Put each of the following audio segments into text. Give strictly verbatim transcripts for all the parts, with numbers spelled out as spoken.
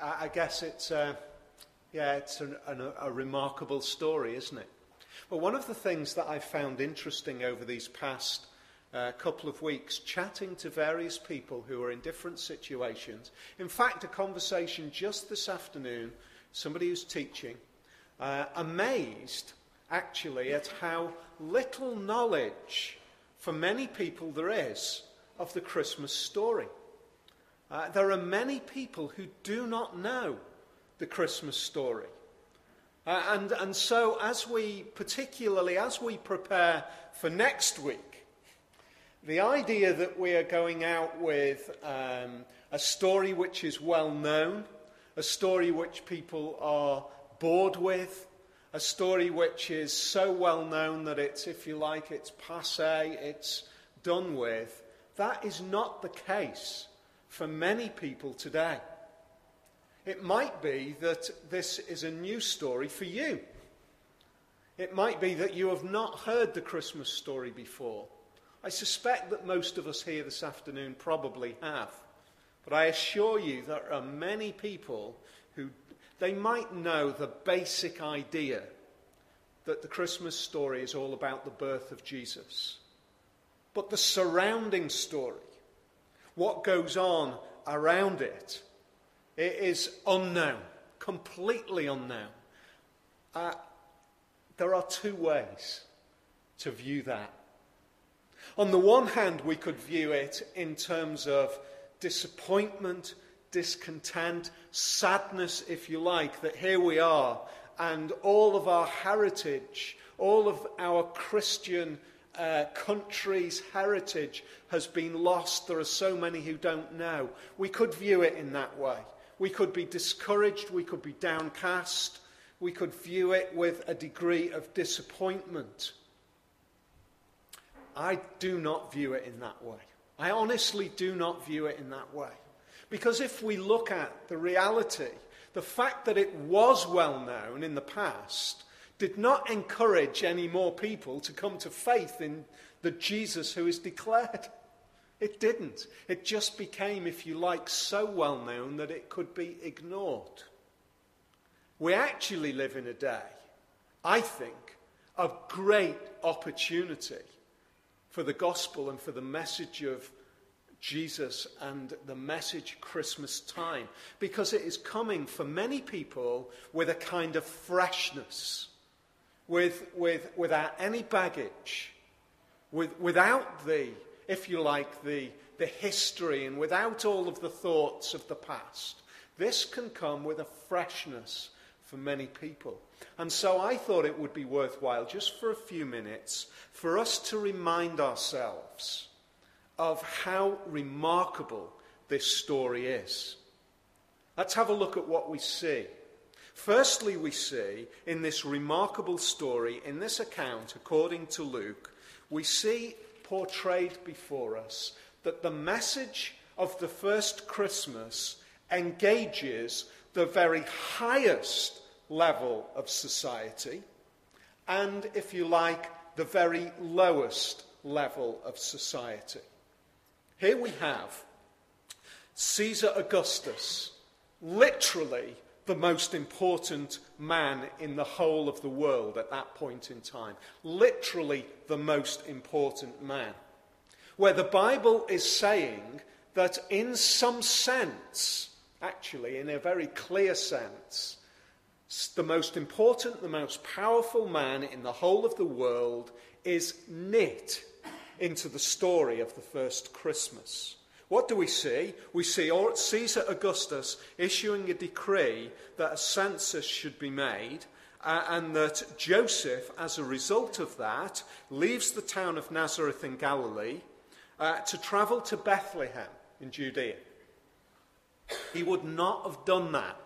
I, I guess it's, uh, yeah, it's an, an, a remarkable story, isn't it? Well, one of the things that I've found interesting over these past uh, couple of weeks, chatting to various people who are in different situations, in fact, a conversation just this afternoon, somebody who's teaching, uh, amazed actually at how little knowledge for many people there is of the Christmas story. Uh, there are many people who do not know the Christmas story. Uh, and, and so as we, particularly as we prepare for next week, the idea that we are going out with um, a story which is well known, a story which people are bored with, a story which is so well known that it's, if you like, it's passé, it's done with, that is not the case for many people today. It might be that this is a new story for you. It might be that you have not heard the Christmas story before. I suspect that most of us here this afternoon probably have. But I assure you there are many people who, they might know the basic idea that the Christmas story is all about the birth of Jesus. But the surrounding story, what goes on around it, it is unknown, completely unknown. Uh, there are two ways to view that. On the one hand, we could view it in terms of disappointment, discontent, sadness, if you like, that here we are, and all of our heritage, all of our Christian Uh, country's heritage has been lost. There are so many who don't know. We could view it in that way. We could be discouraged. We could be downcast. We could view it with a degree of disappointment. I do not view it in that way. I honestly do not view it in that way. Because if we look at the reality, the fact that it was well known in the past did not encourage any more people to come to faith in the Jesus who is declared. It didn't. It just became, if you like, so well known that it could be ignored. We actually live in a day, I think, of great opportunity for the gospel and for the message of Jesus and the message Christmas time, because it is coming for many people with a kind of freshness. With, with, without any baggage, with, without the, if you like, the, the history and without all of the thoughts of the past. This can come with a freshness for many people. And so I thought it would be worthwhile, just for a few minutes, for us to remind ourselves of how remarkable this story is. Let's have a look at what we see. Firstly, we see in this remarkable story, in this account, according to Luke, we see portrayed before us that the message of the first Christmas engages the very highest level of society and, if you like, the very lowest level of society. Here we have Caesar Augustus, literally the most important man in the whole of the world at that point in time. Literally the most important man. Where the Bible is saying that in some sense, actually in a very clear sense, the most important, the most powerful man in the whole of the world is knit into the story of the first Christmas. What do we see? We see Caesar Augustus issuing a decree that a census should be made, uh, and that Joseph, as a result of that, leaves the town of Nazareth in Galilee uh, to travel to Bethlehem in Judea. He would not have done that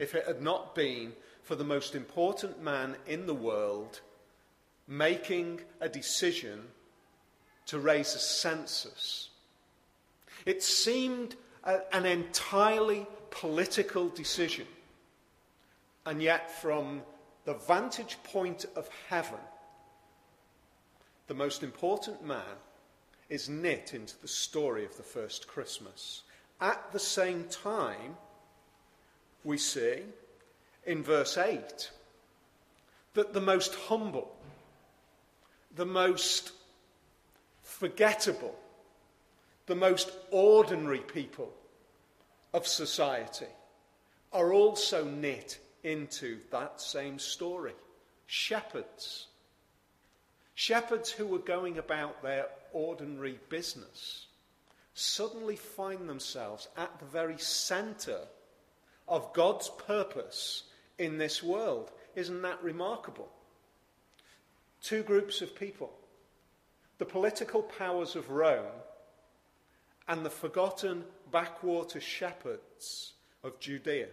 if it had not been for the most important man in the world making a decision to raise a census. It seemed a, an entirely political decision. And yet, from the vantage point of heaven, the most important man is knit into the story of the first Christmas. At the same time, we see in verse eight that the most humble, the most forgettable, the most ordinary people of society are also knit into that same story. Shepherds. Shepherds who were going about their ordinary business suddenly find themselves at the very centre of God's purpose in this world. Isn't that remarkable? Two groups of people. The political powers of Rome and the forgotten backwater shepherds of Judea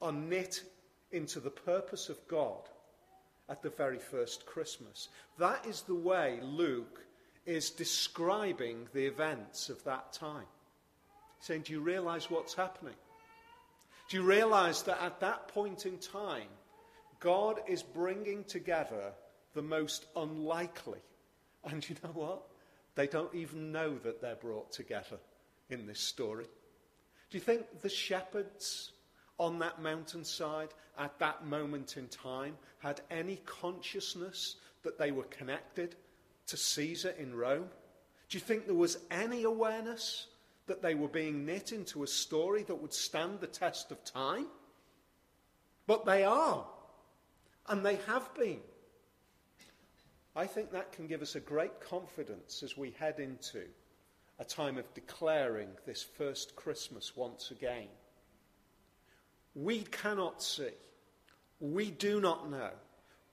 are knit into the purpose of God at the very first Christmas. That is the way Luke is describing the events of that time. He's saying, do you realise what's happening? Do you realise that at that point in time, God is bringing together the most unlikely? And you know what? They don't even know that they're brought together in this story. Do you think the shepherds on that mountainside at that moment in time had any consciousness that they were connected to Caesar in Rome? Do you think there was any awareness that they were being knit into a story that would stand the test of time? But they are, and they have been. I think that can give us a great confidence as we head into a time of declaring this first Christmas once again. We cannot see, we do not know,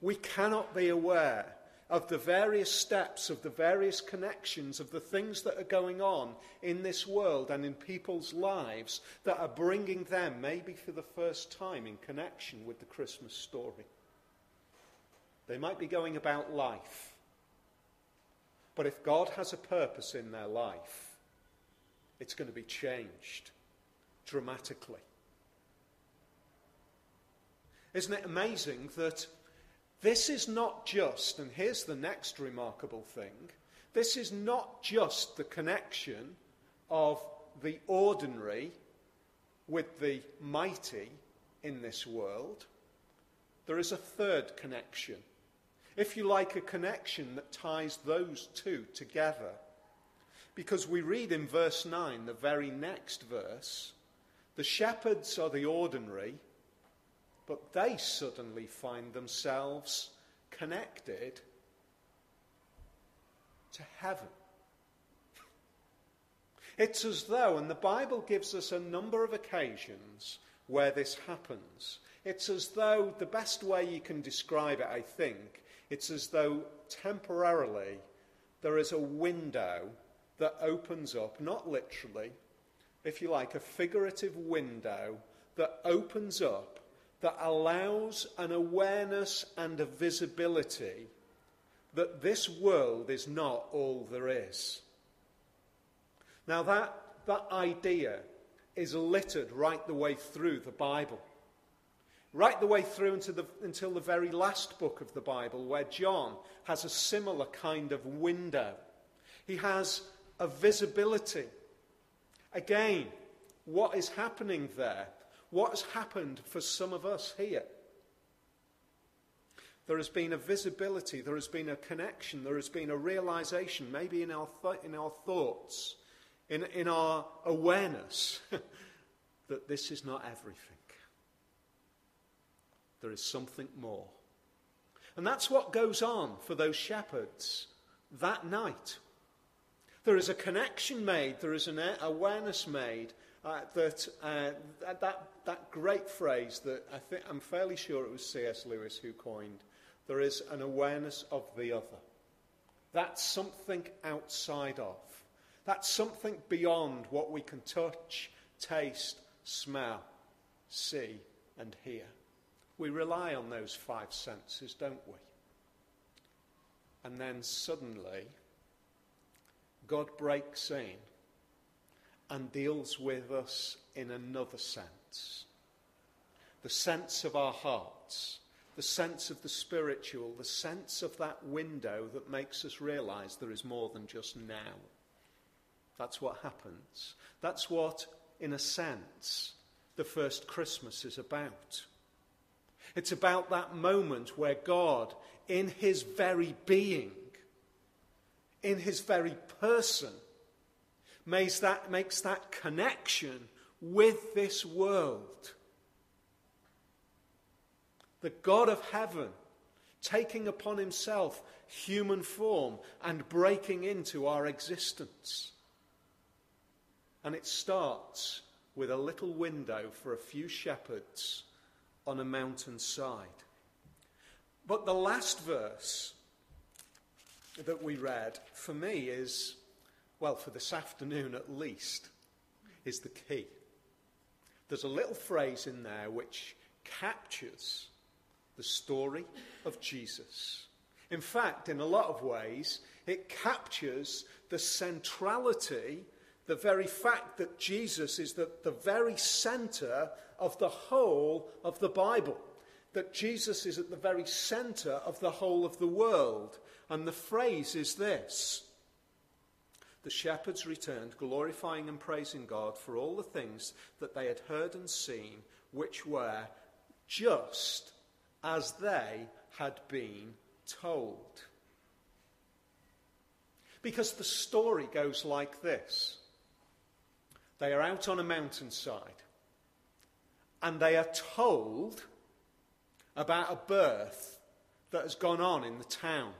we cannot be aware of the various steps, of the various connections, of the things that are going on in this world and in people's lives that are bringing them, maybe for the first time, in connection with the Christmas story. They might be going about life, but if God has a purpose in their life, it's going to be changed dramatically. Isn't it amazing that this is not just, and here's the next remarkable thing, this is not just the connection of the ordinary with the mighty in this world. There is a third connection. If you like, a connection that ties those two together. Because we read in verse nine, the very next verse, the shepherds are the ordinary, but they suddenly find themselves connected to heaven. It's as though, and the Bible gives us a number of occasions where this happens, it's as though, the best way you can describe it, I think, it's as though temporarily there is a window that opens up, not literally, if you like, a figurative window that opens up, that allows an awareness and a visibility that this world is not all there is. Now that, that idea is littered right the way through the Bible. Right the way through into the, until the very last book of the Bible, where John has a similar kind of window. He has a visibility. Again, what is happening there? What has happened for some of us here? There has been a visibility, there has been a connection, there has been a realization, maybe in our, th- in our thoughts, in, in our awareness, that this is not everything. There is something more. And that's what goes on for those shepherds that night. There is a connection made, there is an awareness made, uh, that, uh, that that that great phrase that I think, I'm fairly sure it was C S Lewis who coined, there is an awareness of the other. That's something outside of. That's something beyond what we can touch, taste, smell, see, and hear. We rely on those five senses, don't we? And then suddenly, God breaks in and deals with us in another sense. The sense of our hearts, the sense of the spiritual, the sense of that window that makes us realize there is more than just now. That's what happens. That's what, in a sense, the first Christmas is about. It's about that moment where God, in his very being, in his very person, makes that, makes that connection with this world. The God of heaven taking upon himself human form and breaking into our existence. And it starts with a little window for a few shepherds on a mountainside. But the last verse that we read, for me, is, well, for this afternoon at least, is the key. There's a little phrase in there which captures the story of Jesus. In fact, in a lot of ways, it captures the centrality, the very fact that Jesus is the, the very centre of the whole of the Bible, that Jesus is at the very centre of the whole of the world. And the phrase is this: the shepherds returned, glorifying and praising God for all the things that they had heard and seen, which were just as they had been told. Because the story goes like this. They are out on a mountainside, and they are told about a birth that has gone on in the town.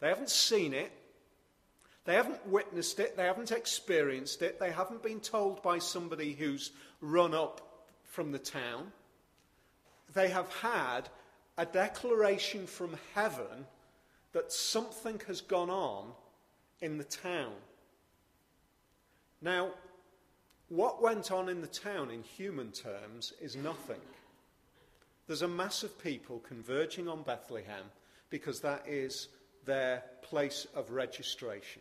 They haven't seen it. They haven't witnessed it. They haven't experienced it. They haven't been told by somebody who's run up from the town. They have had a declaration from heaven that something has gone on in the town. Now, what went on in the town in human terms is nothing. There's a mass of people converging on Bethlehem because that is their place of registration.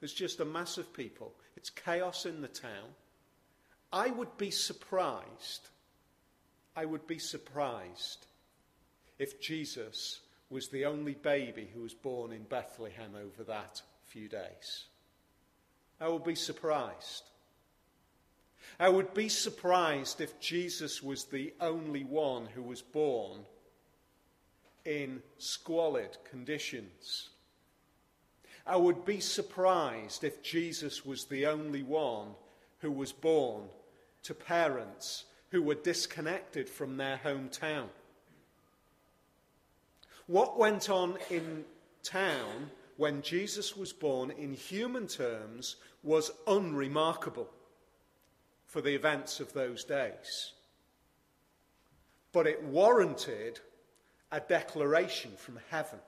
There's just a mass of people. It's chaos in the town. I would be surprised, I would be surprised if Jesus was the only baby who was born in Bethlehem over that few days. I would be surprised. I would be surprised if Jesus was the only one who was born in squalid conditions. I would be surprised if Jesus was the only one who was born to parents who were disconnected from their hometown. What went on in town when Jesus was born in human terms was unremarkable for the events of those days. But it warranted a declaration from heaven.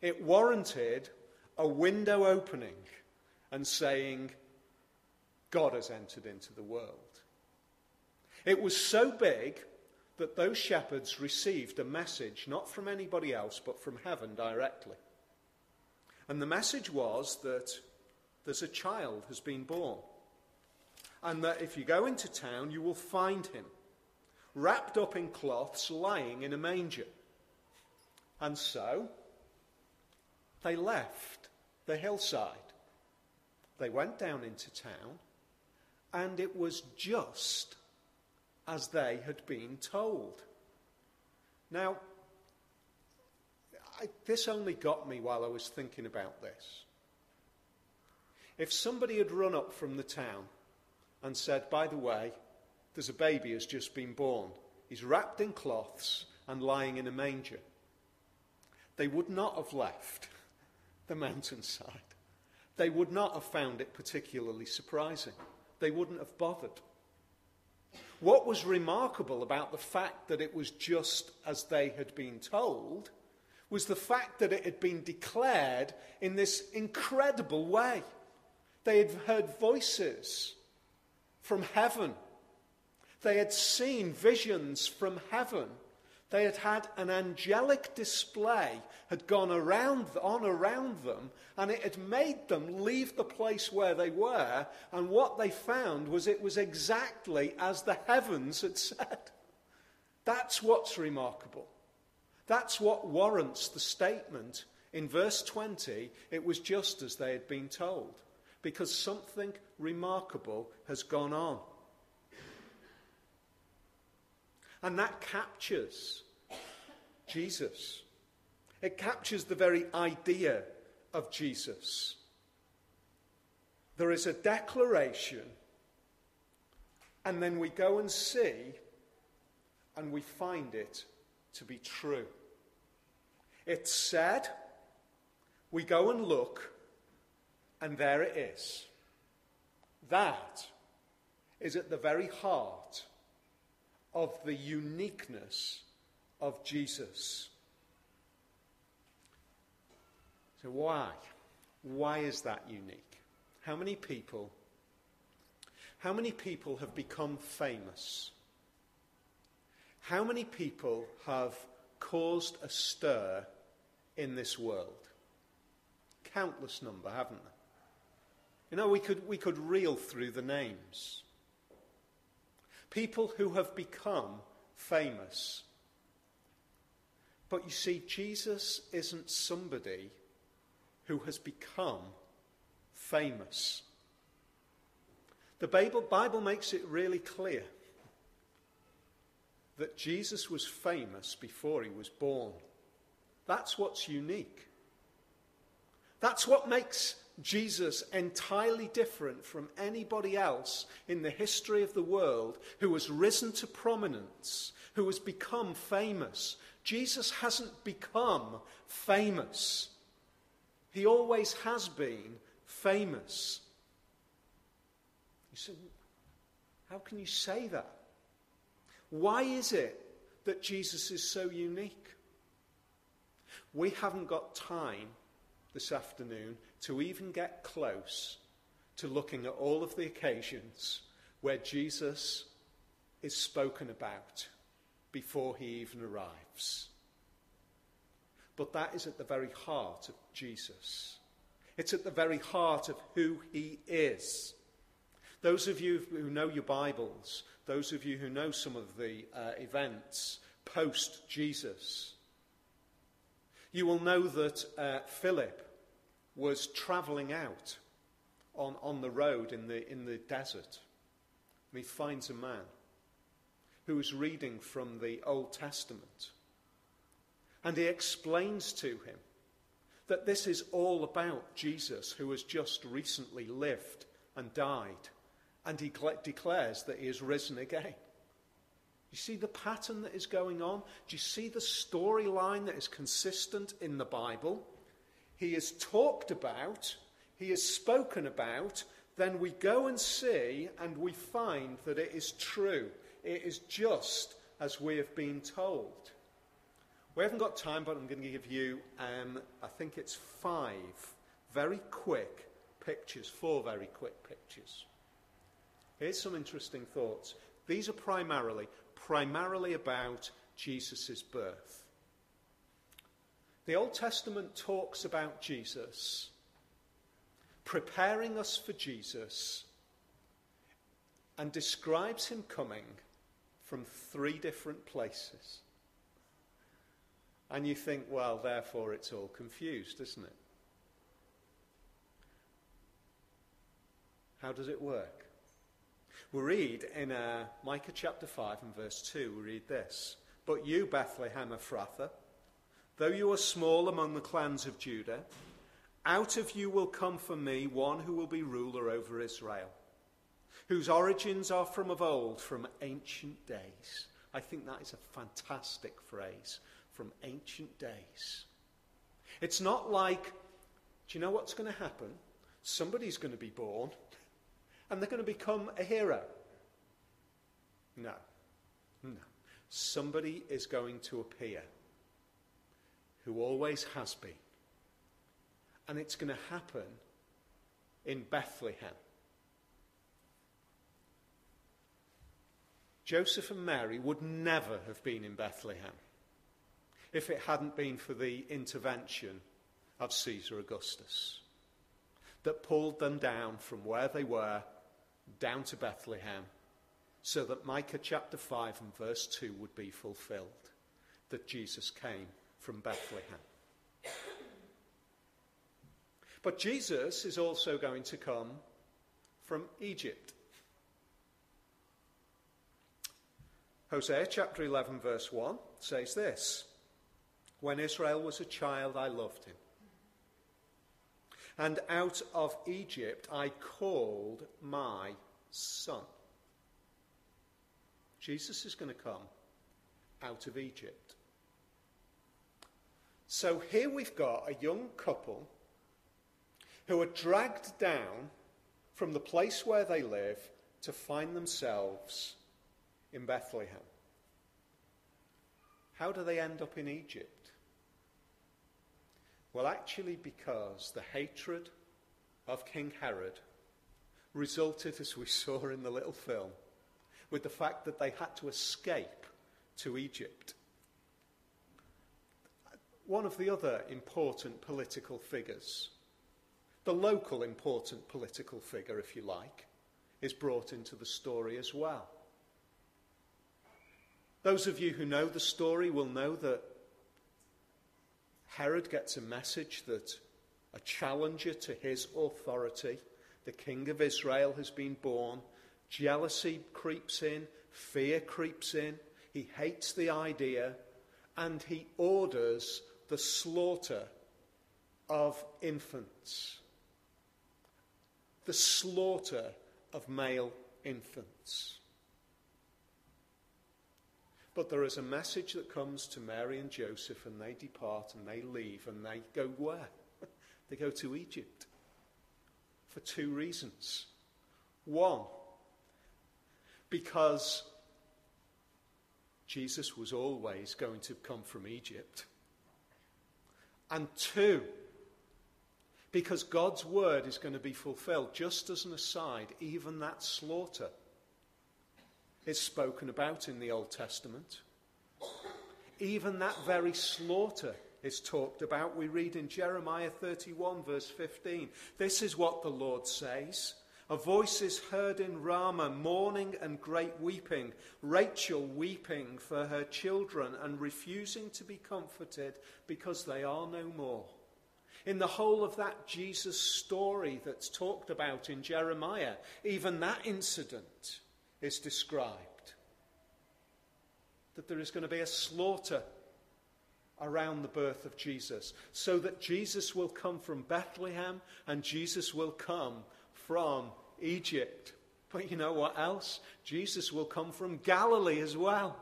It warranted a window opening and saying, God has entered into the world. It was so big that those shepherds received a message, not from anybody else, but from heaven directly. And the message was that there's a child has been born, and that if you go into town, you will find him, wrapped up in cloths, lying in a manger. And so they left the hillside. They went down into town, and it was just as they had been told. Now, I, this only got me while I was thinking about this. If somebody had run up from the town and said, by the way, there's a baby who's just been born. He's wrapped in cloths and lying in a manger. They would not have left the mountainside. They would not have found it particularly surprising. They wouldn't have bothered. What was remarkable about the fact that it was just as they had been told was the fact that it had been declared in this incredible way. They had heard voices from heaven. They had seen visions from heaven. They had had an angelic display, had gone around, on around them, and it had made them leave the place where they were, and what they found was it was exactly as the heavens had said. That's what's remarkable. That's what warrants the statement in verse twenty, it was just as they had been told. because something remarkable has gone on. And that captures Jesus. It captures the very idea of Jesus. There is a declaration, and then we go and see, and we find it to be true. It's said, we go and look, and there it is. That is at the very heart of the uniqueness of Jesus. So why? Why is that unique? How many people, how many people have become famous? How many people have caused a stir in this world? Countless number, haven't they? You know, we could, we could reel through the names. People who have become famous. But you see, Jesus isn't somebody who has become famous. The Bible, Bible makes it really clear that Jesus was famous before he was born. That's what's unique. That's what makes Jesus entirely different from anybody else in the history of the world who has risen to prominence, who has become famous. Jesus hasn't become famous. He always has been famous. You say, how can you say that? Why is it that Jesus is so unique? We haven't got time this afternoon to even get close to looking at all of the occasions where Jesus is spoken about before he even arrives. But that is at the very heart of Jesus. It's at the very heart of who he is. Those of you who know your Bibles, those of you who know some of the uh, events post-Jesus, you will know that uh, Philip was travelling out on, on the road in the, in the desert. And he finds a man who is reading from the Old Testament. And he explains to him that this is all about Jesus, who has just recently lived and died. And he declares that he is risen again. You see the pattern that is going on? Do you see the storyline that is consistent in the Bible? He is talked about, he is spoken about, then we go and see and we find that it is true. It is just as we have been told. We haven't got time, but I'm going to give you, um, I think it's five very quick pictures, four very quick pictures. Here's some interesting thoughts. These are primarily, primarily about Jesus' birth. The Old Testament talks about Jesus, preparing us for Jesus, and describes him coming from three different places. And you think, well, therefore it's all confused, isn't it? How does it work? We read in uh, Micah chapter five and verse two, we read this. But you, Bethlehem Ephrathah, though you are small among the clans of Judah, out of you will come for me one who will be ruler over Israel, whose origins are from of old, from ancient days. I think that is a fantastic phrase, from ancient days. It's not like, do you know what's going to happen? Somebody's going to be born, and they're going to become a hero. No. No. Somebody is going to appear who always has been. And it's going to happen in Bethlehem. Joseph and Mary would never have been in Bethlehem if it hadn't been for the intervention of Caesar Augustus that pulled them down from where they were down to Bethlehem, so that Micah chapter five and verse two would be fulfilled, that Jesus came from Bethlehem. But Jesus is also going to come from Egypt. Hosea chapter eleven verse one says this: "When Israel was a child, I loved him. And out of Egypt I called my son." Jesus is going to come out of Egypt. So here we've got a young couple who are dragged down from the place where they live to find themselves in Bethlehem. How do they end up in Egypt? Well, actually, because the hatred of King Herod resulted, as we saw in the little film, with the fact that they had to escape to Egypt. One of the other important political figures, the local important political figure, if you like, is brought into the story as well. Those of you who know the story will know that Herod gets a message that a challenger to his authority, the king of Israel, has been born. Jealousy creeps in, fear creeps in, he hates the idea, and he orders the slaughter of infants. The slaughter of male infants. But there is a message that comes to Mary and Joseph, and they depart and they leave, and they go where? They go to Egypt for two reasons. One, because Jesus was always going to come from Egypt. And two, because God's word is going to be fulfilled. Just as an aside, even that slaughter is spoken about in the Old Testament. Even that very slaughter is talked about. We read in Jeremiah thirty-one verse fifteen, "This is what the Lord says, a voice is heard in Ramah, mourning and great weeping, Rachel weeping for her children and refusing to be comforted because they are no more." In the whole of that Jesus story that's talked about in Jeremiah, even that incident is described, that there is going to be a slaughter around the birth of Jesus, so that Jesus will come from Bethlehem and Jesus will come from Egypt. But you know what else? Jesus will come from Galilee as well.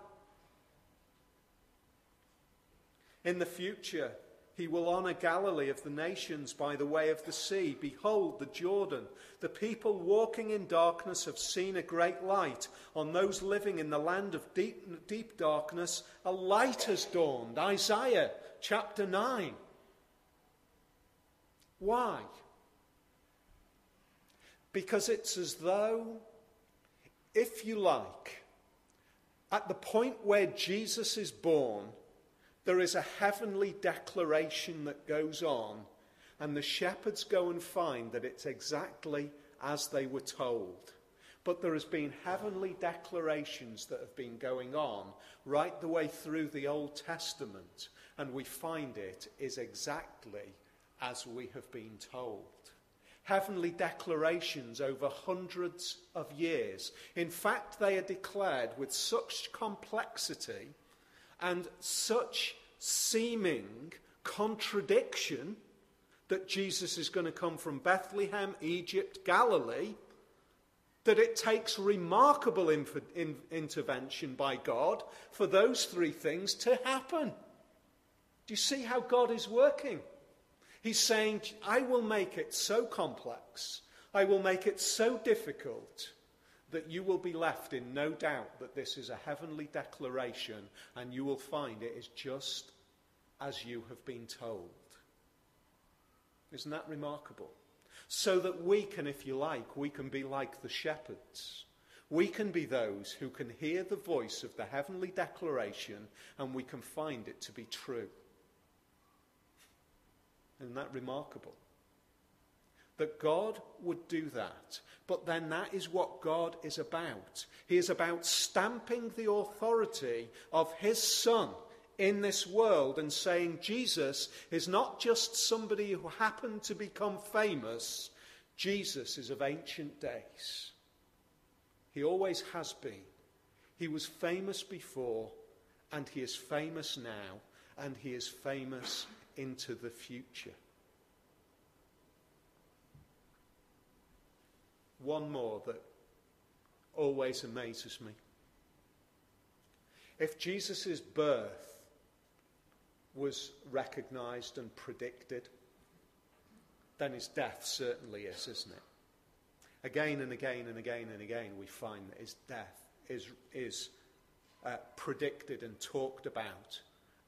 In the future, he will honour Galilee of the nations by the way of the sea. Behold, the Jordan. The people walking in darkness have seen a great light. On those living in the land of deep, deep darkness, a light has dawned. Isaiah chapter nine. Why? Because it's as though, if you like, at the point where Jesus is born, there is a heavenly declaration that goes on, and the shepherds go and find that it's exactly as they were told. But there has been heavenly declarations that have been going on right the way through the Old Testament, and we find it is exactly as we have been told. Heavenly declarations over hundreds of years. In fact, they are declared with such complexity and such seeming contradiction that Jesus is going to come from Bethlehem, Egypt, Galilee, that it takes remarkable inf- in- intervention by God for those three things to happen. Do you see how God is working? He's saying, I will make it so complex, I will make it so difficult, that you will be left in no doubt that this is a heavenly declaration, and you will find it is just as you have been told. Isn't that remarkable? So that we can, if you like, we can be like the shepherds. We can be those who can hear the voice of the heavenly declaration, and we can find it to be true. Isn't that remarkable? That God would do that. But then that is what God is about. He is about stamping the authority of his Son in this world and saying Jesus is not just somebody who happened to become famous. Jesus is of ancient days. He always has been. He was famous before, and he is famous now, and he is famous into the future. One more that always amazes me. If Jesus' birth was recognised and predicted, then his death certainly is, isn't it? Again and again and again and again we find that his death is, is uh, predicted and talked about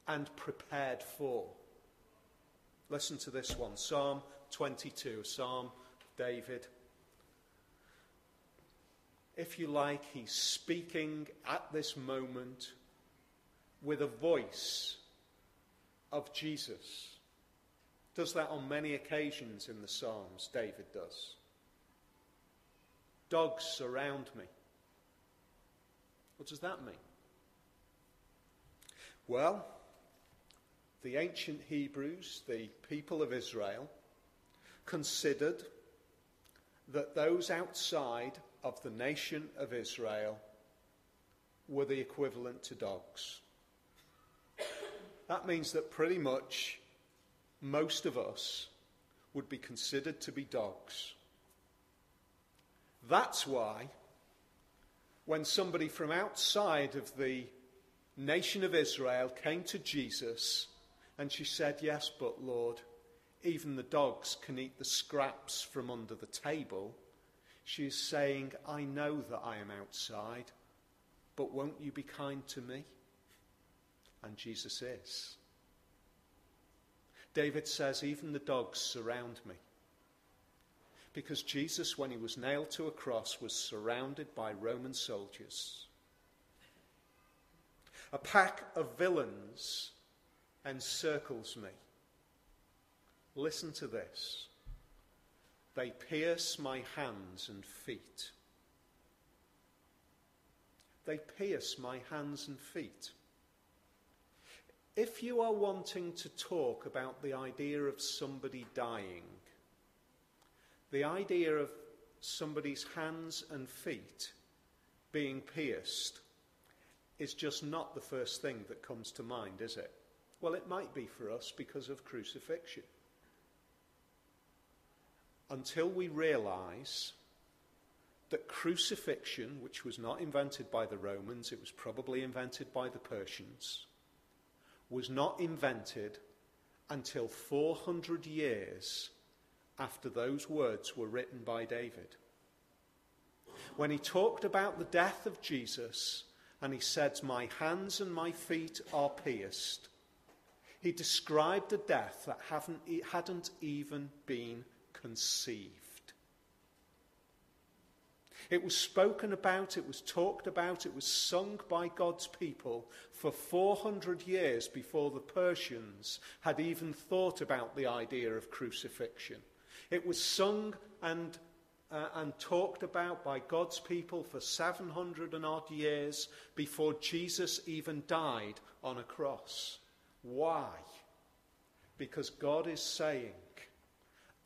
and prepared for. Listen to this one, Psalm twenty-two, Psalm David. If you like, he's speaking at this moment with a voice of Jesus. Does that on many occasions in the Psalms, David does. Dogs surround me. What does that mean? Well, the ancient Hebrews, the people of Israel, considered that those outside of the nation of Israel were the equivalent to dogs. That means that pretty much most of us would be considered to be dogs. That's why when somebody from outside of the nation of Israel came to Jesus and she said, yes, but Lord, even the dogs can eat the scraps from under the table, she is saying, I know that I am outside, but won't you be kind to me? And Jesus is. David says, even the dogs surround me. Because Jesus, when he was nailed to a cross, was surrounded by Roman soldiers. A pack of villains encircles me. Listen to this. They pierce my hands and feet. They pierce my hands and feet. If you are wanting to talk about the idea of somebody dying, the idea of somebody's hands and feet being pierced is just not the first thing that comes to mind, is it? Well, it might be for us because of crucifixion. Until we realise that crucifixion, which was not invented by the Romans, it was probably invented by the Persians, was not invented until four hundred years after those words were written by David. When he talked about the death of Jesus and he said, my hands and my feet are pierced, he described a death that haven't, hadn't even been conceived. It was spoken about, it was talked about, it was sung by God's people for four hundred years before the Persians had even thought about the idea of crucifixion. It was sung and, uh, and talked about by God's people for seven hundred and odd years before Jesus even died on a cross. Why? Because God is saying,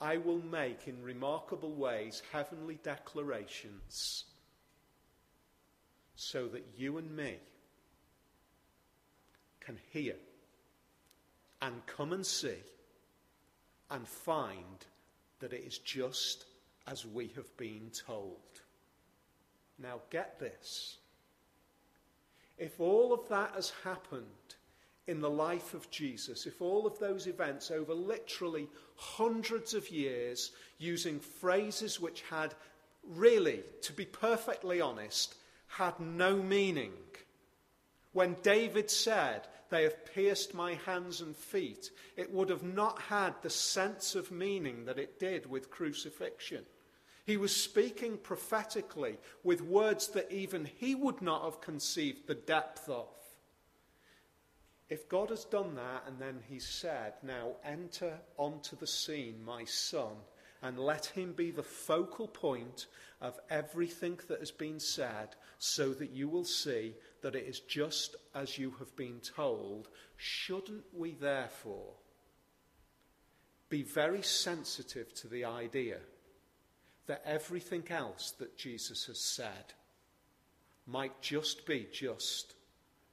I will make in remarkable ways heavenly declarations so that you and me can hear and come and see and find that it is just as we have been told. Now get this. If all of that has happened in the life of Jesus, if all of those events over literally hundreds of years, using phrases which had really, to be perfectly honest, had no meaning. When David said, they have pierced my hands and feet, it would have not had the sense of meaning that it did with crucifixion. He was speaking prophetically with words that even he would not have conceived the depth of. If God has done that and then he said, now enter onto the scene, my son, and let him be the focal point of everything that has been said, so that you will see that it is just as you have been told. Shouldn't we therefore be very sensitive to the idea that everything else that Jesus has said might just be just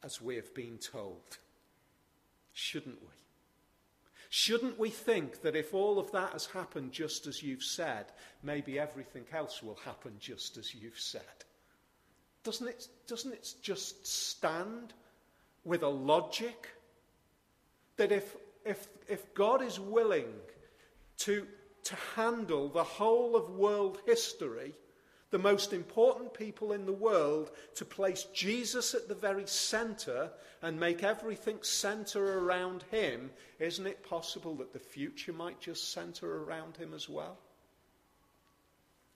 as we have been told? Shouldn't we? Shouldn't we think that if all of that has happened just as you've said, maybe everything else will happen just as you've said? Doesn't it, doesn't it just stand with a logic that if If, if God is willing to, to handle the whole of world history, the most important people in the world, to place Jesus at the very centre and make everything centre around him, isn't it possible that the future might just centre around him as well?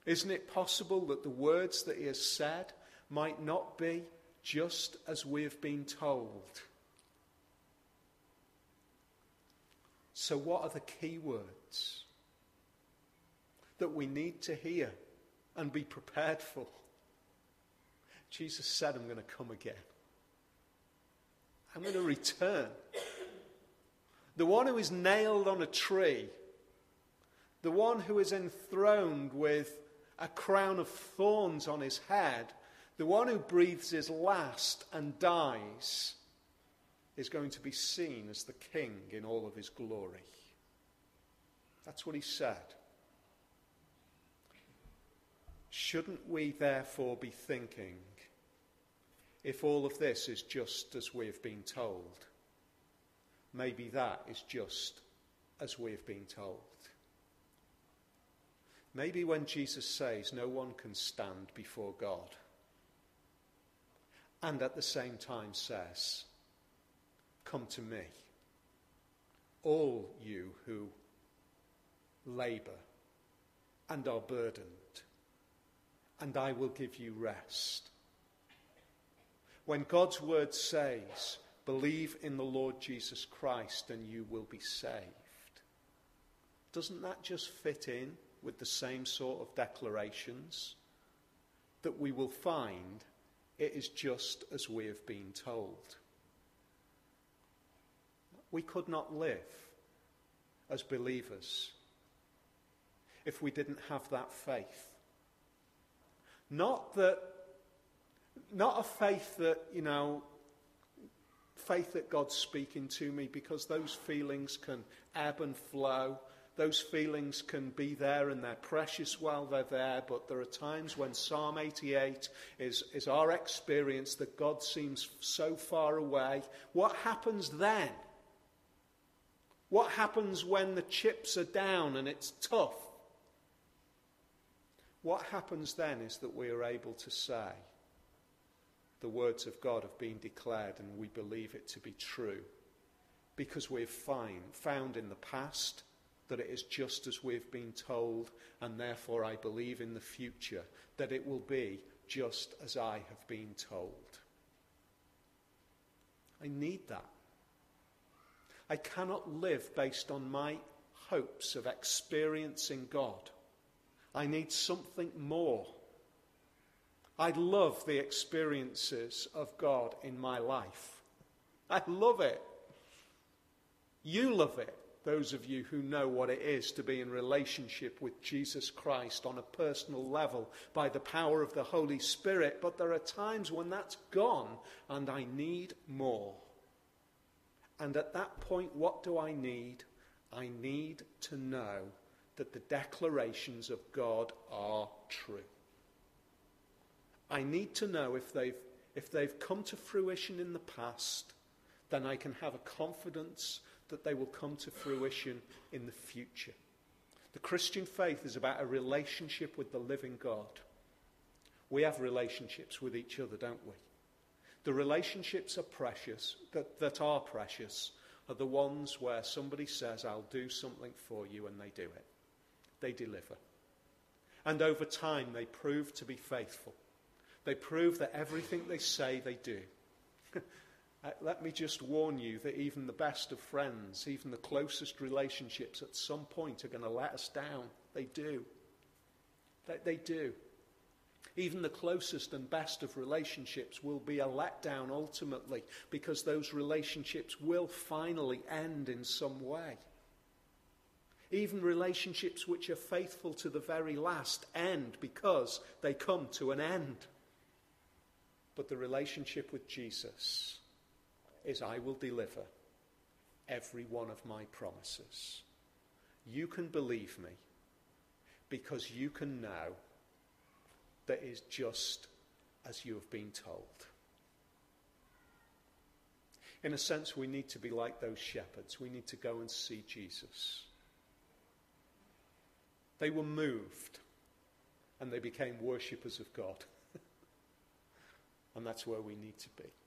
Isn't it possible that the words that he has said might not be just as we have been told? So what are the key words that we need to hear and be prepared for? Jesus said, I'm going to come again. I'm going to return. The one who is nailed on a tree, the one who is enthroned with a crown of thorns on his head, the one who breathes his last and dies, is going to be seen as the king in all of his glory. That's what he said. Shouldn't we therefore be thinking, if all of this is just as we have been told, maybe that is just as we have been told? Maybe when Jesus says no one can stand before God, and at the same time says, come to me, all you who labour and are burdened, and I will give you rest. When God's word says, believe in the Lord Jesus Christ and you will be saved, doesn't that just fit in with the same sort of declarations that we will find it is just as we have been told? We could not live as believers if we didn't have that faith. Not that, not a faith that, you know, faith that God's speaking to me, because those feelings can ebb and flow. Those feelings can be there and they're precious while they're there, but there are times when Psalm eighty-eight is, is our experience that God seems so far away. What happens then? What happens when the chips are down and it's tough? What happens then is that we are able to say, the words of God have been declared and we believe it to be true, because we've find, found in the past that it is just as we've been told, and therefore I believe in the future that it will be just as I have been told. I need that. I cannot live based on my hopes of experiencing God. I need something more. I love the experiences of God in my life. I love it. You love it, those of you who know what it is to be in relationship with Jesus Christ on a personal level by the power of the Holy Spirit. But there are times when that's gone and I need more. And at that point, what do I need? I need to know that the declarations of God are true. I need to know if they've, if they've come to fruition in the past, then I can have a confidence that they will come to fruition in the future. The Christian faith is about a relationship with the living God. We have relationships with each other, don't we? The relationships are precious, that, that are precious are the ones where somebody says, I'll do something for you, and they do it. They deliver. And over time, they prove to be faithful. They prove that everything they say, they do. Let me just warn you that even the best of friends, even the closest relationships at some point are going to let us down. They do. They, they do. Even the closest and best of relationships will be a letdown ultimately, because those relationships will finally end in some way. Even relationships which are faithful to the very last end because they come to an end. But the relationship with Jesus is, I will deliver every one of my promises. You can believe me because you can know that is just as you have been told. In a sense, we need to be like those shepherds. We need to go and see Jesus. They were moved and they became worshippers of God. And that's where we need to be.